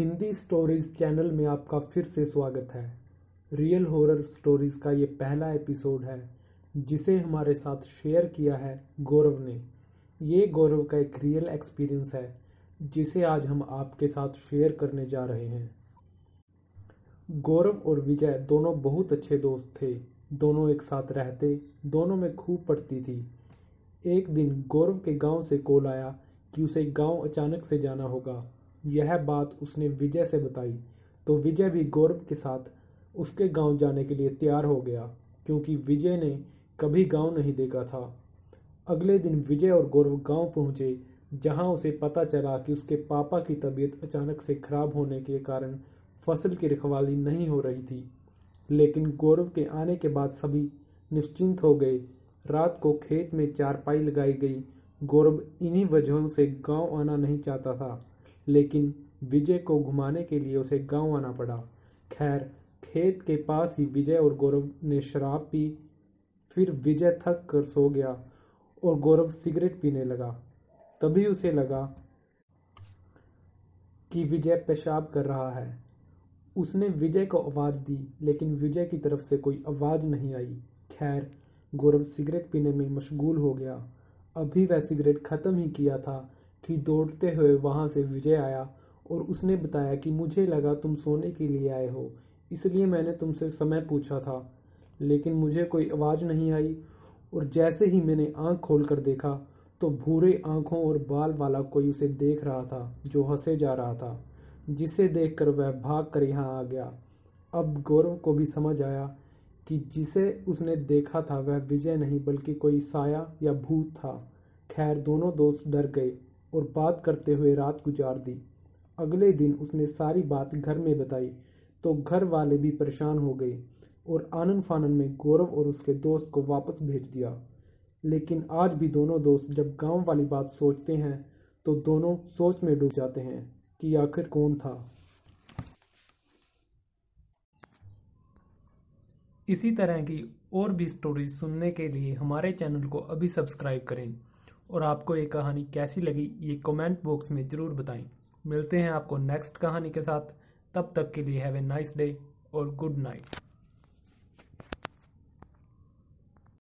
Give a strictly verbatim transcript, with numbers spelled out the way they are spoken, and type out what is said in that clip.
Hindi stories channel में आपका फिर से स्वागत है। रियल हॉरर स्टोरीज़ का ये पहला एपिसोड है जिसे हमारे साथ शेयर किया है गौरव ने। ये गौरव का एक रियल एक्सपीरियंस है जिसे आज हम आपके साथ शेयर करने जा रहे हैं। गौरव और विजय दोनों बहुत अच्छे दोस्त थे, दोनों एक साथ रहते, दोनों में खूब पड़ती थी। एक दिन गौरव के गाँव से कॉल आया कि उसे गाँव अचानक से जाना होगा। यह बात उसने विजय से बताई तो विजय भी गौरव के साथ उसके गांव जाने के लिए तैयार हो गया, क्योंकि विजय ने कभी गांव नहीं देखा था। अगले दिन विजय और गौरव गांव पहुंचे, जहां उसे पता चला कि उसके पापा की तबीयत अचानक से खराब होने के कारण फसल की रखवाली नहीं हो रही थी। लेकिन गौरव के आने के बाद सभी निश्चिंत हो गए। रात को खेत में चारपाई लगाई गई। गौरव इन्हीं वजहों से गाँव आना नहीं चाहता था, लेकिन विजय को घुमाने के लिए उसे गांव आना पड़ा। खैर, खेत के पास ही विजय और गौरव ने शराब पी। फिर विजय थक कर सो गया और गौरव सिगरेट पीने लगा। तभी उसे लगा कि विजय पेशाब कर रहा है। उसने विजय को आवाज़ दी, लेकिन विजय की तरफ से कोई आवाज़ नहीं आई। खैर, गौरव सिगरेट पीने में मशगूल हो गया। अभी वह सिगरेट ख़त्म ही किया था कि दौड़ते हुए वहाँ से विजय आया और उसने बताया कि मुझे लगा तुम सोने के लिए आए हो, इसलिए मैंने तुमसे समय पूछा था, लेकिन मुझे कोई आवाज़ नहीं आई। और जैसे ही मैंने आंख खोलकर देखा तो भूरे आंखों और बाल वाला कोई उसे देख रहा था, जो हंसे जा रहा था, जिसे देखकर वह भाग कर यहाँ आ गया। अब गौरव को भी समझ आया कि जिसे उसने देखा था वह विजय नहीं बल्कि कोई साया या भूत था। खैर, दोनों दोस्त डर गए और बात करते हुए रात गुजार दी। अगले दिन उसने सारी बात घर में बताई तो घर वाले भी परेशान हो गए और आनन फानन में गौरव और उसके दोस्त को वापस भेज दिया। लेकिन आज भी दोनों दोस्त जब गांव वाली बात सोचते हैं तो दोनों सोच में डूब जाते हैं कि आखिर कौन था। इसी तरह की और भी स्टोरीज सुनने के लिए हमारे चैनल को अभी सब्सक्राइब करें। और आपको ये कहानी कैसी लगी ये कमेंट बॉक्स में ज़रूर बताएं। मिलते हैं आपको नेक्स्ट कहानी के साथ। तब तक के लिए हैव ए नाइस डे और गुड नाइट।